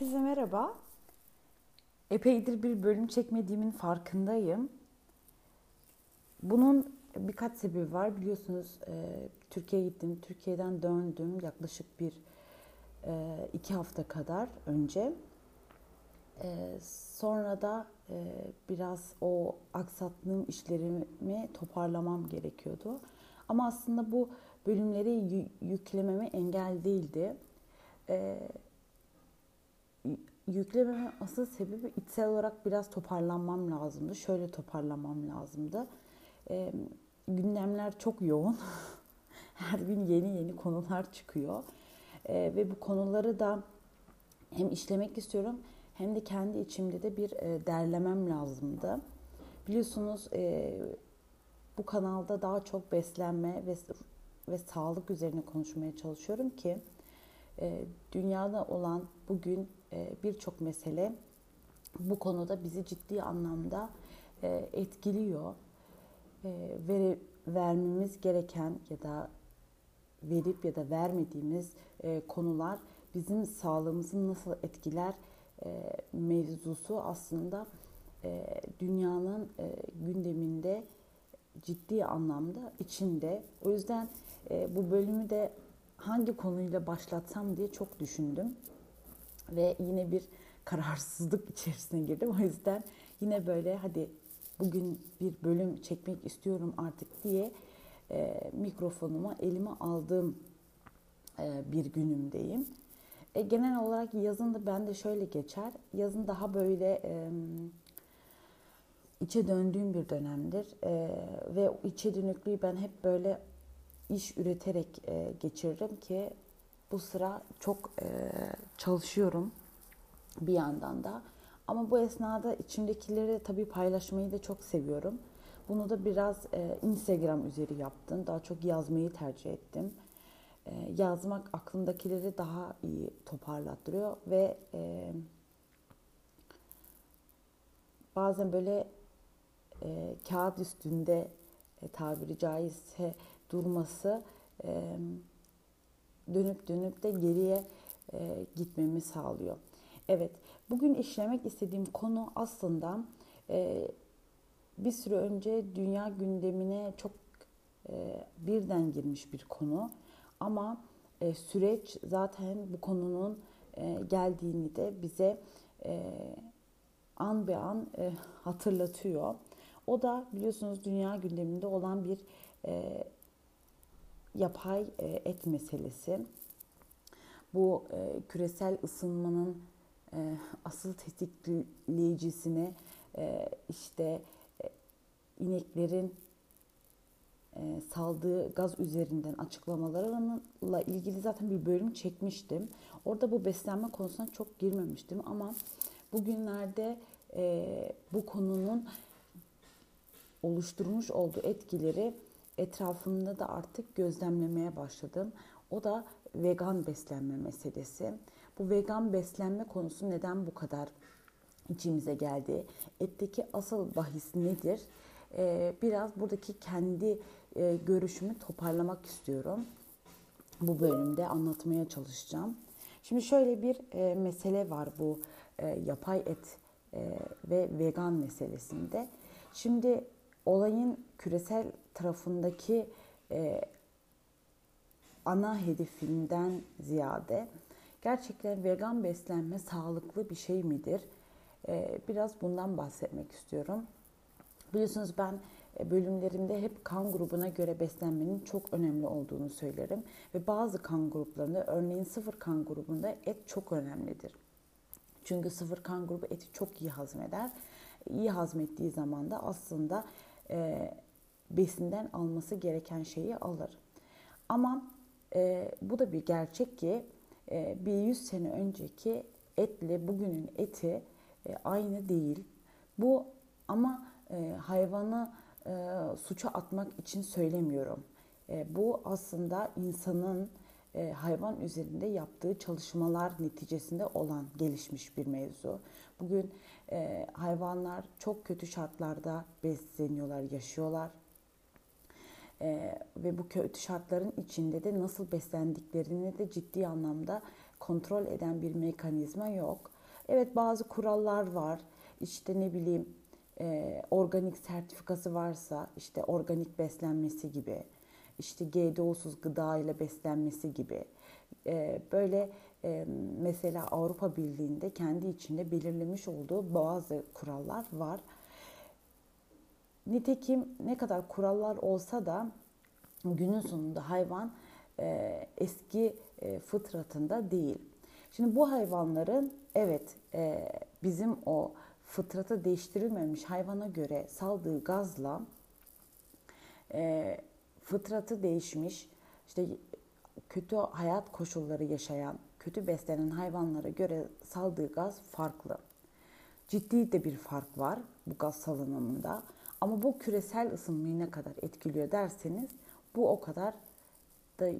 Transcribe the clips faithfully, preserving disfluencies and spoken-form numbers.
Herkese merhaba. Epeydir bir bölüm çekmediğimin farkındayım. Bunun birkaç sebebi var. Biliyorsunuz Türkiye'ye gittim. Türkiye'den döndüm yaklaşık bir iki hafta kadar önce. Sonra da biraz o aksattığım işlerimi toparlamam gerekiyordu. Ama aslında bu bölümleri yüklememe engel değildi. Yüklememin asıl sebebi içsel olarak biraz toparlanmam lazımdı. Şöyle toparlanmam lazımdı. E, gündemler çok yoğun. Her gün yeni yeni konular çıkıyor. E, ve bu konuları da hem işlemek istiyorum hem de kendi içimde de bir e, derlemem lazımdı. Biliyorsunuz e, bu kanalda daha çok beslenme ve, ve sağlık üzerine konuşmaya çalışıyorum ki e, dünyada olan bugün birçok mesele bu konuda bizi ciddi anlamda etkiliyor. Ver, vermemiz gereken ya da verip ya da vermediğimiz konular bizim sağlığımızı nasıl etkiler mevzusu aslında dünyanın gündeminde ciddi anlamda içinde. O yüzden bu bölümü de hangi konuyla başlatsam diye çok düşündüm. Ve yine bir kararsızlık içerisine girdim. O yüzden yine böyle hadi bugün bir bölüm çekmek istiyorum artık diye e, mikrofonuma elime aldığım e, bir günümdeyim. E, genel olarak yazın da bende şöyle geçer. Yazın daha böyle e, içe döndüğüm bir dönemdir. E, ve içe dönüklüğü ben hep böyle iş üreterek e, geçiririm ki bu sıra çok e, çalışıyorum bir yandan da. Ama bu esnada içimdekileri tabii paylaşmayı da çok seviyorum. Bunu da biraz e, Instagram üzeri yaptım. Daha çok yazmayı tercih ettim. E, yazmak aklımdakileri daha iyi toparlattırıyor. Ve e, bazen böyle e, kağıt üstünde e, tabiri caizse durması... E, dönüp dönüp de geriye e, gitmemi sağlıyor. Evet, bugün işlemek istediğim konu aslında e, bir süre önce dünya gündemine çok e, birden girmiş bir konu. Ama e, süreç zaten bu konunun e, geldiğini de bize e, an be an e, hatırlatıyor. O da biliyorsunuz dünya gündeminde olan bir e, yapay et meselesi. Bu e, küresel ısınmanın e, asıl tetikleyicisini e, işte e, ineklerin e, saldığı gaz üzerinden açıklamalarla ilgili zaten bir bölüm çekmiştim. Orada bu beslenme konusuna çok girmemiştim ama bugünlerde e, bu konunun oluşturmuş olduğu etkileri etrafımda da artık gözlemlemeye başladım. O da vegan beslenme meselesi. Bu vegan beslenme konusu neden bu kadar içimize geldi? Etteki asıl bahis nedir? Ee, biraz buradaki kendi e, görüşümü toparlamak istiyorum. Bu bölümde anlatmaya çalışacağım. Şimdi şöyle bir e, mesele var bu e, yapay et e, ve vegan meselesinde. Şimdi olayın küresel tarafındaki e, ana hedefinden ziyade gerçekten vegan beslenme sağlıklı bir şey midir? E, biraz bundan bahsetmek istiyorum. Biliyorsunuz ben bölümlerimde hep kan grubuna göre beslenmenin çok önemli olduğunu söylerim. Ve bazı kan gruplarında, örneğin sıfır kan grubunda et çok önemlidir. Çünkü sıfır kan grubu eti çok iyi hazmeder. İyi hazmettiği zaman da aslında e, besinden alması gereken şeyi alır. Ama e, bu da bir gerçek ki e, bir yüz sene önceki etle bugünün eti e, aynı değil. Bu ama e, hayvanı e, suça atmak için söylemiyorum. E, bu aslında insanın e, hayvan üzerinde yaptığı çalışmalar neticesinde olan gelişmiş bir mevzu. Bugün e, hayvanlar çok kötü şartlarda besleniyorlar, yaşıyorlar. Ee, ve bu kötü şartların içinde de nasıl beslendiklerini de ciddi anlamda kontrol eden bir mekanizma yok. Evet, bazı kurallar var. İşte ne bileyim e, organik sertifikası varsa işte organik beslenmesi gibi, işte G D O'suz gıda ile beslenmesi gibi. E, böyle e, mesela Avrupa Birliği'nde kendi içinde belirlemiş olduğu bazı kurallar var. Nitekim ne kadar kurallar olsa da günün sonunda hayvan e, eski e, fıtratında değil. Şimdi bu hayvanların evet e, bizim o fıtratı değiştirilmemiş hayvana göre saldığı gazla e, fıtratı değişmiş, işte kötü hayat koşulları yaşayan, kötü beslenen hayvanlara göre saldığı gaz farklı. Ciddi de bir fark var bu gaz salınımında. Ama bu küresel ısınmayı ne kadar etkiliyor derseniz, bu o kadar da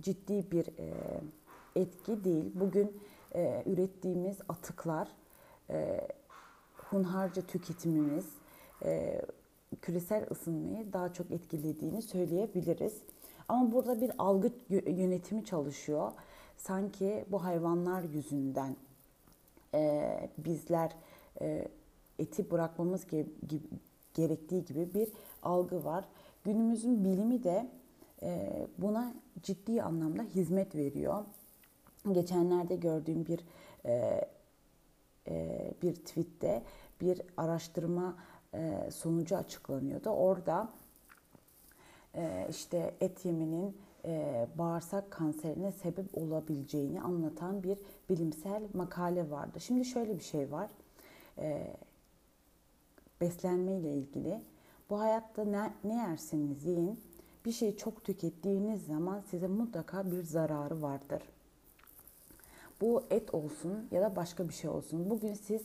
ciddi bir e, etki değil. Bugün e, ürettiğimiz atıklar, e, hunharca tüketimimiz e, küresel ısınmayı daha çok etkilediğini söyleyebiliriz. Ama burada bir algı yönetimi çalışıyor. Sanki bu hayvanlar yüzünden e, bizler e, eti bırakmamız gibi, gibi gerektiği gibi bir algı var. Günümüzün bilimi de buna ciddi anlamda hizmet veriyor. Geçenlerde gördüğüm bir bir tweette bir araştırma sonucu açıklanıyordu. Orada işte et yemenin bağırsak kanserine sebep olabileceğini anlatan bir bilimsel makale vardı. Şimdi şöyle bir şey var. Beslenme ile ilgili. Bu hayatta ne, ne yerseniz yiyin, bir şeyi çok tükettiğiniz zaman size mutlaka bir zararı vardır. Bu et olsun ya da başka bir şey olsun. Bugün siz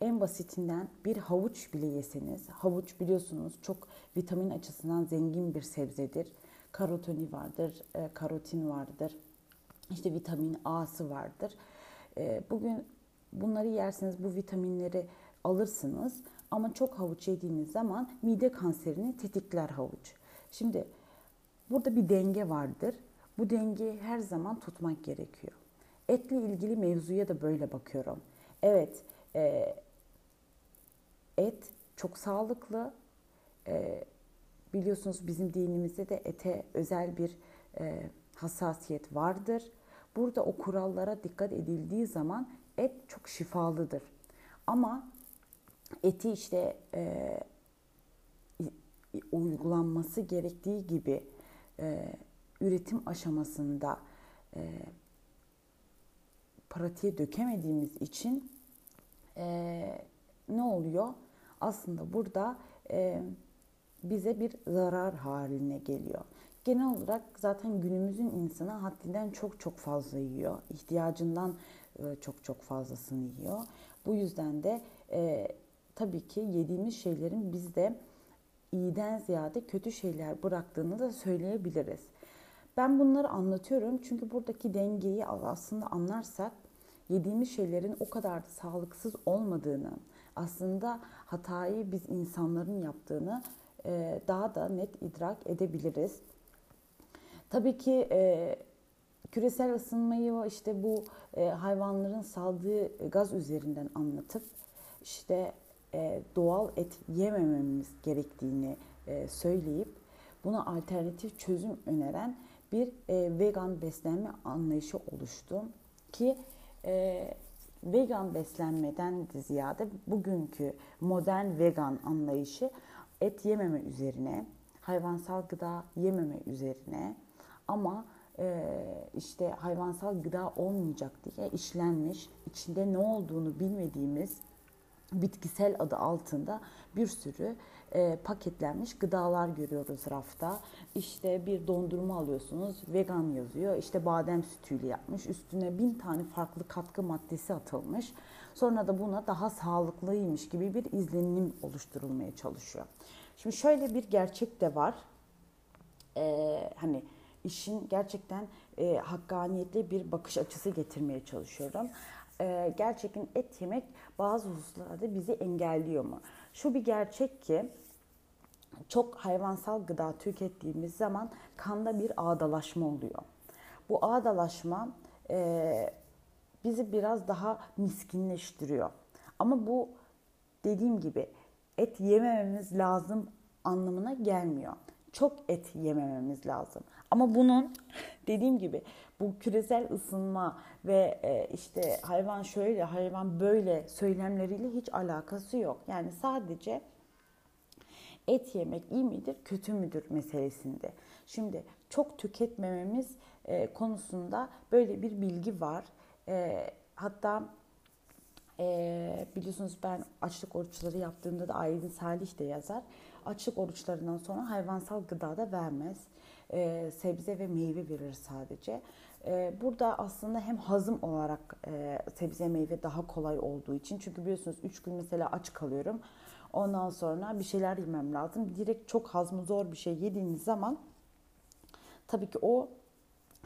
en basitinden bir havuç bile yeseniz, havuç biliyorsunuz çok vitamin açısından zengin bir sebzedir. Karoteni vardır, e, karotin vardır, işte vitamin A'sı vardır. E, bugün bunları yerseniz bu vitaminleri alırsınız. Ama çok havuç yediğiniz zaman mide kanserini tetikler havuç. Şimdi burada bir denge vardır. Bu dengeyi her zaman tutmak gerekiyor. Etle ilgili mevzuya da böyle bakıyorum. Evet, e, et çok sağlıklı. E, biliyorsunuz bizim dinimizde de ete özel bir e, hassasiyet vardır. Burada o kurallara dikkat edildiği zaman et çok şifalıdır. Ama eti işte e, uygulanması gerektiği gibi e, üretim aşamasında e, pratiğe dökemediğimiz için e, ne oluyor? Aslında burada e, bize bir zarar haline geliyor. Genel olarak zaten günümüzün insanı haddinden çok çok fazla yiyor. İhtiyacından e, çok çok fazlasını yiyor. Bu yüzden de e, tabii ki yediğimiz şeylerin bizde iyiden ziyade kötü şeyler bıraktığını da söyleyebiliriz. Ben bunları anlatıyorum çünkü buradaki dengeyi aslında anlarsak yediğimiz şeylerin o kadar da sağlıksız olmadığını, aslında hatayı biz insanların yaptığını daha da net idrak edebiliriz. Tabii ki küresel ısınmayı işte bu hayvanların saldığı gaz üzerinden anlatıp işte doğal et yemememiz gerektiğini söyleyip buna alternatif çözüm öneren bir vegan beslenme anlayışı oluştu. Ki vegan beslenmeden de ziyade bugünkü modern vegan anlayışı et yememe üzerine, hayvansal gıda yememe üzerine ama işte hayvansal gıda olmayacak diye işlenmiş, içinde ne olduğunu bilmediğimiz bitkisel adı altında bir sürü e, paketlenmiş gıdalar görüyoruz rafta. İşte bir dondurma alıyorsunuz, vegan yazıyor. İşte badem sütüyle yapmış. Üstüne bin tane farklı katkı maddesi atılmış. Sonra da buna daha sağlıklıymış gibi bir izlenim oluşturulmaya çalışıyor. Şimdi şöyle bir gerçek de var. Ee, hani işin gerçekten e, hakkaniyetli bir bakış açısı getirmeye çalışıyorum. Gerçekten et yemek bazı hususlarda bizi engelliyor mu? Şu bir gerçek ki çok hayvansal gıda tükettiğimiz zaman kanda bir ağdalaşma oluyor. Bu ağdalaşma bizi biraz daha miskinleştiriyor. Ama bu dediğim gibi et yemememiz lazım anlamına gelmiyor. Çok et yemememiz lazım. Ama bunun dediğim gibi bu küresel ısınma ve işte hayvan şöyle, hayvan böyle söylemleriyle hiç alakası yok. Yani sadece et yemek iyi midir, kötü müdür meselesinde. Şimdi çok tüketmememiz konusunda böyle bir bilgi var. Hatta biliyorsunuz ben açlık oruçları yaptığımda da Aydın Salih de yazar. Açlık oruçlarından sonra hayvansal gıda da vermez. Ee, sebze ve meyve verir sadece. Ee, burada aslında hem hazım olarak e, sebze meyve daha kolay olduğu için. Çünkü biliyorsunuz üç gün mesela aç kalıyorum. Ondan sonra bir şeyler yemem lazım. Direkt çok hazmı zor bir şey yediğiniz zaman tabii ki o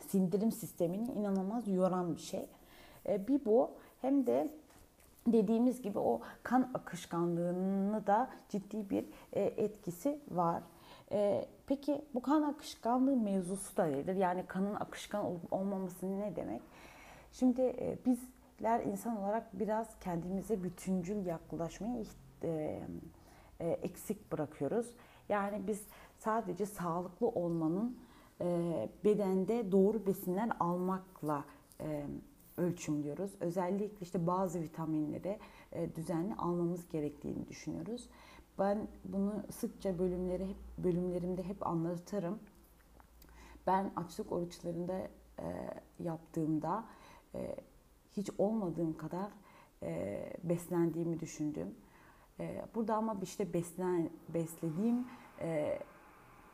sindirim sistemini inanılmaz yoran bir şey. Ee, bir bu hem de dediğimiz gibi o kan akışkanlığını da ciddi bir etkisi var. Peki bu kan akışkanlığı mevzusu da nedir? Yani kanın akışkan olup olmaması ne demek? Şimdi bizler insan olarak biraz kendimize bütüncül yaklaşmayı eksik bırakıyoruz. Yani biz sadece sağlıklı olmanın bedende doğru besinler almakla ölçümlüyoruz. Özellikle işte bazı vitaminleri düzenli almamız gerektiğini düşünüyoruz. Ben bunu sıkça bölümleri hep bölümlerimde hep anlatırım. Ben açlık oruçlarında yaptığımda hiç olmadığım kadar beslendiğimi düşündüm. Burada ama işte beslen beslediğim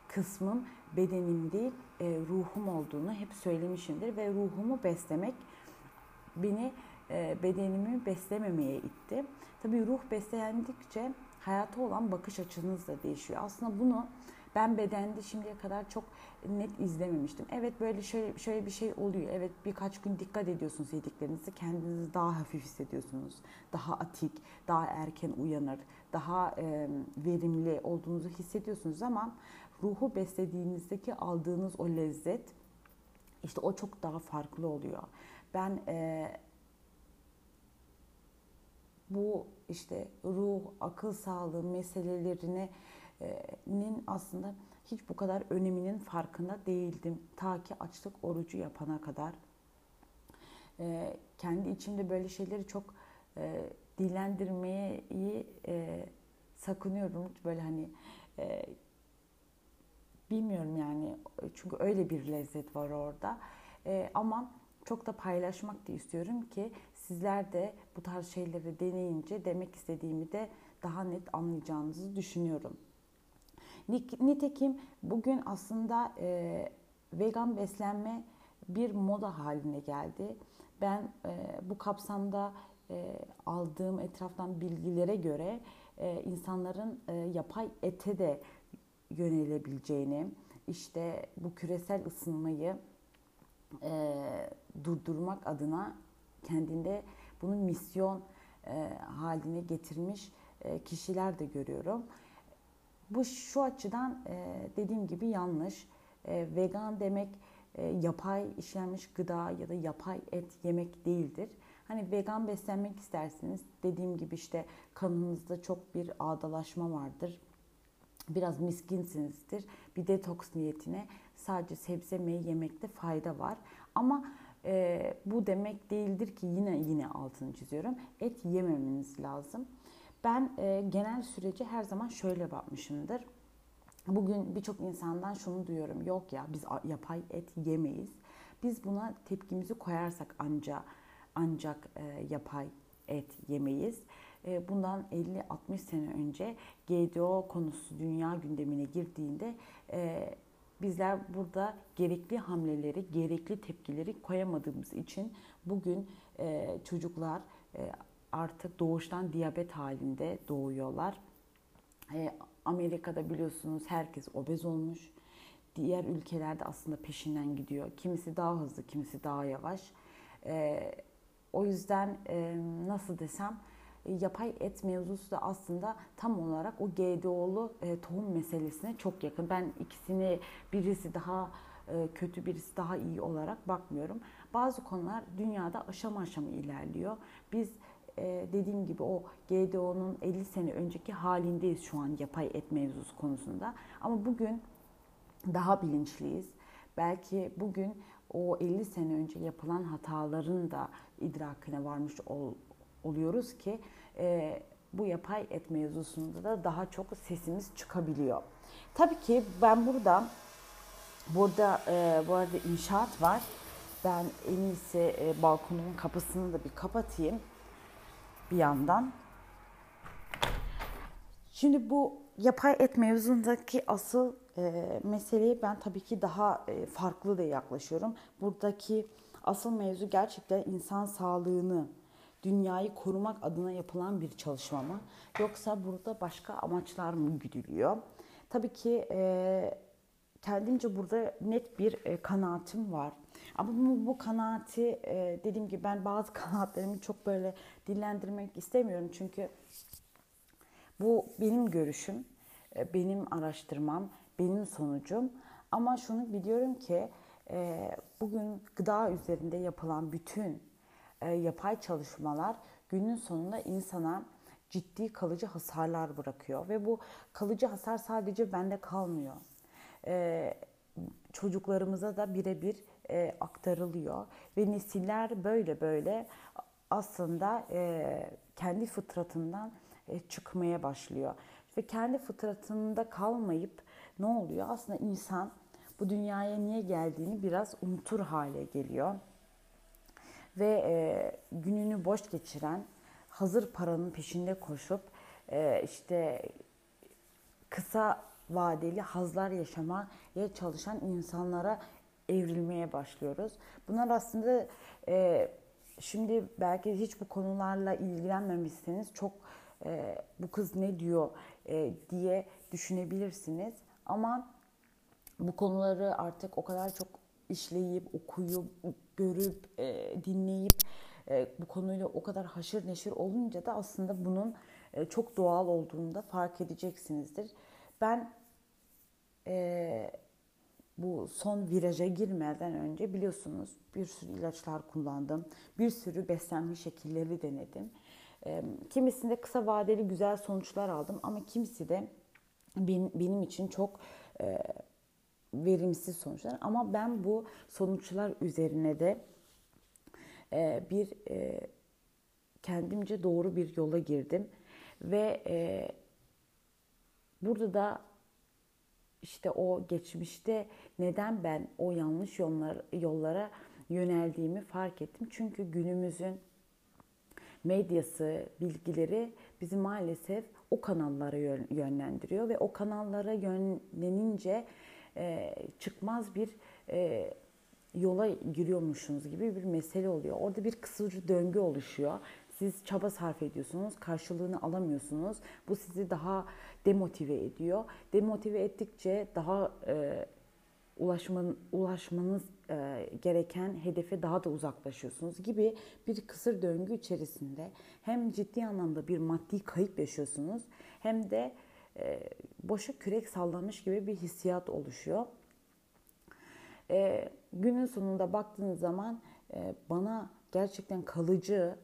kısmım bedenim değil, ruhum olduğunu hep söylemişimdir ve ruhumu beslemek beni bedenimi beslememeye itti. Tabii ruh beslendikçe hayata olan bakış açınız da değişiyor. Aslında bunu ben bedende şimdiye kadar çok net izlememiştim. Evet böyle şöyle, şöyle bir şey oluyor. Evet birkaç gün dikkat ediyorsunuz yediklerinizi. Kendinizi daha hafif hissediyorsunuz. Daha atik, daha erken uyanır, daha e, verimli olduğunuzu hissediyorsunuz ama ruhu beslediğinizdeki aldığınız o lezzet işte o çok daha farklı oluyor. Ben e, bu işte ruh, akıl sağlığı meselelerinin aslında hiç bu kadar öneminin farkında değildim. Ta ki açlık orucu yapana kadar. E, kendi içimde böyle şeyleri çok e, dillendirmeyi e, sakınıyorum. Böyle hani e, bilmiyorum yani çünkü öyle bir lezzet var orada. E, ama çok da paylaşmak da istiyorum ki sizler de bu tarz şeyleri deneyince demek istediğimi de daha net anlayacağınızı düşünüyorum. Nitekim bugün aslında e, vegan beslenme bir moda haline geldi. Ben e, bu kapsamda e, aldığım etraftan bilgilere göre e, insanların e, yapay ete de yönelebileceğini, işte bu küresel ısınmayı E, durdurmak adına kendinde bunu misyon e, haline getirmiş e, kişiler de görüyorum. Bu şu açıdan e, dediğim gibi yanlış. E, vegan demek e, yapay işlenmiş gıda ya da yapay et yemek değildir. Hani vegan beslenmek isterseniz dediğim gibi işte kanınızda çok bir ağdalaşma vardır. Biraz miskinsinizdir. Bir detoks niyetine sadece sebze meyve yemekte fayda var. Ama e, bu demek değildir ki yine yine altını çiziyorum. Et yememeniz lazım. Ben e, genel sürece her zaman şöyle bakmışımdır. Bugün birçok insandan şunu duyuyorum. Yok ya biz yapay et yemeyiz. Biz buna tepkimizi koyarsak anca, ancak e, yapay et yemeyiz. Bundan elli altmış sene önce G D O konusu dünya gündemine girdiğinde bizler burada gerekli hamleleri, gerekli tepkileri koyamadığımız için bugün çocuklar artık doğuştan diyabet halinde doğuyorlar. Amerika'da biliyorsunuz herkes obez olmuş. Diğer ülkelerde aslında peşinden gidiyor. Kimisi daha hızlı, kimisi daha yavaş. O yüzden nasıl desem yapay et mevzusu da aslında tam olarak o G D O'lu e, tohum meselesine çok yakın. Ben ikisini birisi daha kötü birisi daha iyi olarak bakmıyorum. Bazı konular dünyada aşama aşama ilerliyor. Biz dediğim gibi o G D O'nun elli sene önceki halindeyiz şu an yapay et mevzusu konusunda. Ama bugün daha bilinçliyiz. Belki bugün o elli sene önce yapılan hataların da idrakine varmış ol, oluyoruz ki e, bu yapay et mevzusunda da daha çok sesimiz çıkabiliyor. Tabii ki ben burada, burada e, bu arada inşaat var. Ben en iyisi e, balkonumun kapısını da bir kapatayım bir yandan. Şimdi bu yapay et mevzundaki asıl e, meseleye ben tabii ki daha e, farklı da yaklaşıyorum. Buradaki asıl mevzu gerçekten insan sağlığını, dünyayı korumak adına yapılan bir çalışma mı? Yoksa burada başka amaçlar mı güdülüyor? Tabii ki e, kendimce burada net bir e, kanaatim var. Ama bu, bu kanaati e, dediğim gibi ben bazı kanaatlerimi çok böyle dillendirmek istemiyorum. Çünkü bu benim görüşüm, benim araştırmam, benim sonucum. Ama şunu biliyorum ki bugün gıda üzerinde yapılan bütün yapay çalışmalar günün sonunda insana ciddi kalıcı hasarlar bırakıyor. Ve bu kalıcı hasar sadece bende kalmıyor. Çocuklarımıza da birebir aktarılıyor. Ve nesiller böyle böyle aslında kendi fıtratından çıkmaya başlıyor. Ve kendi fıtratında kalmayıp ne oluyor? Aslında insan bu dünyaya niye geldiğini biraz unutur hale geliyor. Ve e, gününü boş geçiren, hazır paranın peşinde koşup e, işte kısa vadeli hazlar yaşamaya çalışan insanlara evrilmeye başlıyoruz. Bunlar aslında e, şimdi belki hiç bu konularla ilgilenmemişseniz çok Ee, bu kız ne diyor e, diye düşünebilirsiniz. Ama bu konuları artık o kadar çok işleyip, okuyup, görüp, e, dinleyip e, bu konuyla o kadar haşır neşir olunca da aslında bunun e, çok doğal olduğunu da fark edeceksinizdir. Ben e, bu son viraja girmeden önce biliyorsunuz bir sürü ilaçlar kullandım. Bir sürü beslenme şekilleri denedim. Kimisinde kısa vadeli güzel sonuçlar aldım ama kimisi de benim için çok verimsiz sonuçlar. Ama ben bu sonuçlar üzerine de bir kendimce doğru bir yola girdim. Ve burada da işte o geçmişte neden ben o yanlış yollara yöneldiğimi fark ettim. Çünkü günümüzün medyası, bilgileri bizi maalesef o kanallara yönlendiriyor ve o kanallara yönlenince e, çıkmaz bir e, yola giriyormuşsunuz gibi bir mesele oluyor. Orada bir kısırcı döngü oluşuyor. Siz çaba sarf ediyorsunuz, karşılığını alamıyorsunuz. Bu sizi daha demotive ediyor. Demotive ettikçe daha e, ulaşman, ulaşmanız gereken hedefe daha da uzaklaşıyorsunuz gibi bir kısır döngü içerisinde hem ciddi anlamda bir maddi kayıp yaşıyorsunuz hem de boşa kürek sallanmış gibi bir hissiyat oluşuyor. Günün sonunda baktığınız zaman bana gerçekten kalıcı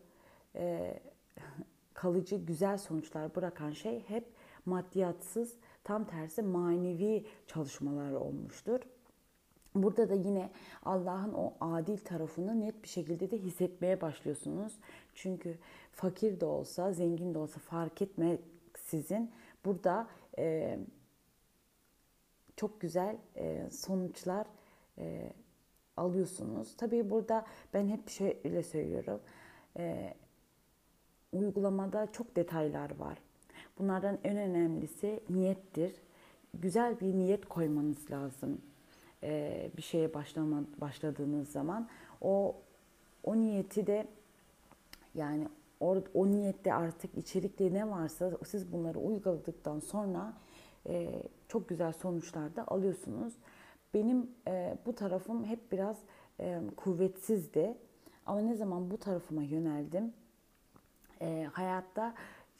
kalıcı güzel sonuçlar bırakan şey hep maddiyatsız, tam tersi manevi çalışmalar olmuştur. Burada da yine Allah'ın o adil tarafını net bir şekilde de hissetmeye başlıyorsunuz. Çünkü fakir de olsa, zengin de olsa fark etmeksizin burada e, çok güzel e, sonuçlar e, alıyorsunuz. Tabii burada ben hep şöyle söylüyorum. E, uygulamada çok detaylar var. Bunlardan en önemlisi niyettir. Güzel bir niyet koymanız lazım. Bir şeye başlama, başladığınız zaman o o niyeti de yani o, o niyette artık içerikte ne varsa siz bunları uyguladıktan sonra e, çok güzel sonuçlar da alıyorsunuz. Benim e, bu tarafım hep biraz e, kuvvetsizdi ama ne zaman bu tarafıma yöneldim e, hayatta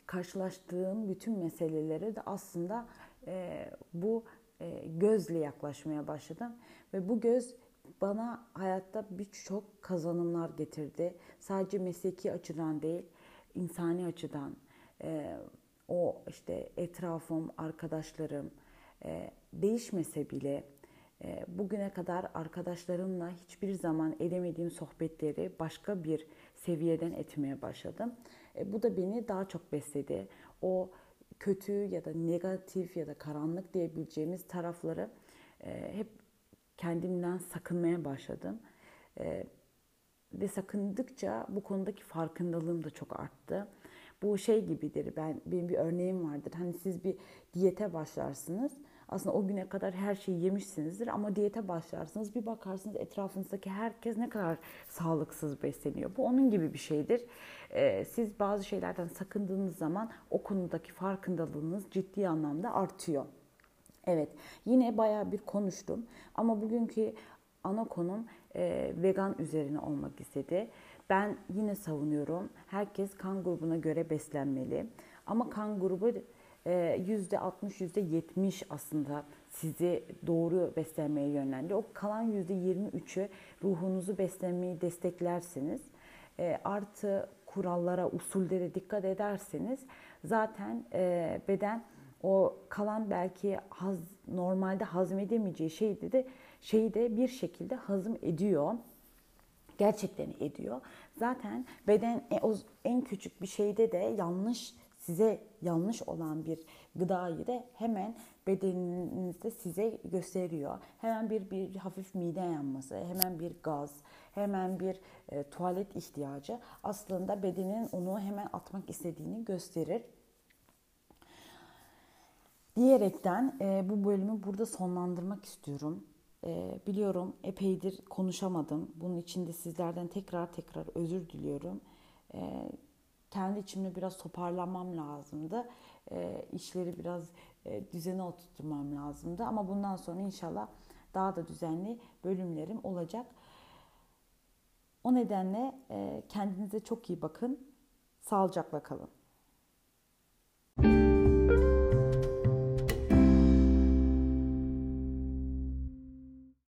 karşılaştığım bütün meselelere de aslında e, bu gözle yaklaşmaya başladım. Ve bu göz bana hayatta birçok kazanımlar getirdi. Sadece mesleki açıdan değil, insani açıdan. O işte etrafım, arkadaşlarım değişmese bile bugüne kadar arkadaşlarımla hiçbir zaman edemediğim sohbetleri başka bir seviyeden etmeye başladım. Bu da beni daha çok besledi. O kötü ya da negatif ya da karanlık diyebileceğimiz tarafları hep kendimden sakınmaya başladım. Ve sakındıkça bu konudaki farkındalığım da çok arttı. Bu şey gibidir, ben, benim bir örneğim vardır. Hani siz bir diyete başlarsınız. Aslında o güne kadar her şeyi yemişsinizdir ama diyete başlarsınız. Bir bakarsınız etrafınızdaki herkes ne kadar sağlıksız besleniyor. Bu onun gibi bir şeydir. Ee, siz bazı şeylerden sakındığınız zaman o konudaki farkındalığınız ciddi anlamda artıyor. Evet, yine bayağı bir konuştum ama bugünkü ana konum e, vegan üzerine olmak istedi. Ben yine savunuyorum. Herkes kan grubuna göre beslenmeli. Ama kan grubu yüzde altmış yüzde yetmiş aslında sizi doğru beslenmeye yönlendiriyor. O kalan yüzde yirmi üçü ruhunuzu beslenmeyi desteklersiniz. E, artı kurallara, usullere dikkat ederseniz zaten e, beden o kalan belki haz, normalde hazmedemeyeceği şeyde de, şeyi de bir şekilde hazım ediyor. Gerçekten ediyor. Zaten beden en küçük bir şeyde de yanlış, size yanlış olan bir gıdayı da hemen bedeninizde size gösteriyor. Hemen bir, bir hafif mide yanması, hemen bir gaz, hemen bir e, tuvalet ihtiyacı aslında bedenin onu hemen atmak istediğini gösterir. Diyerekten e, bu bölümü burada sonlandırmak istiyorum. E, biliyorum epeydir konuşamadım. Bunun için de sizlerden tekrar tekrar özür diliyorum. E, Kendi içimde biraz toparlanmam lazımdı. E, işleri biraz e, düzene oturtmam lazımdı. Ama bundan sonra inşallah daha da düzenli bölümlerim olacak. O nedenle e, kendinize çok iyi bakın. Sağlıcakla kalın.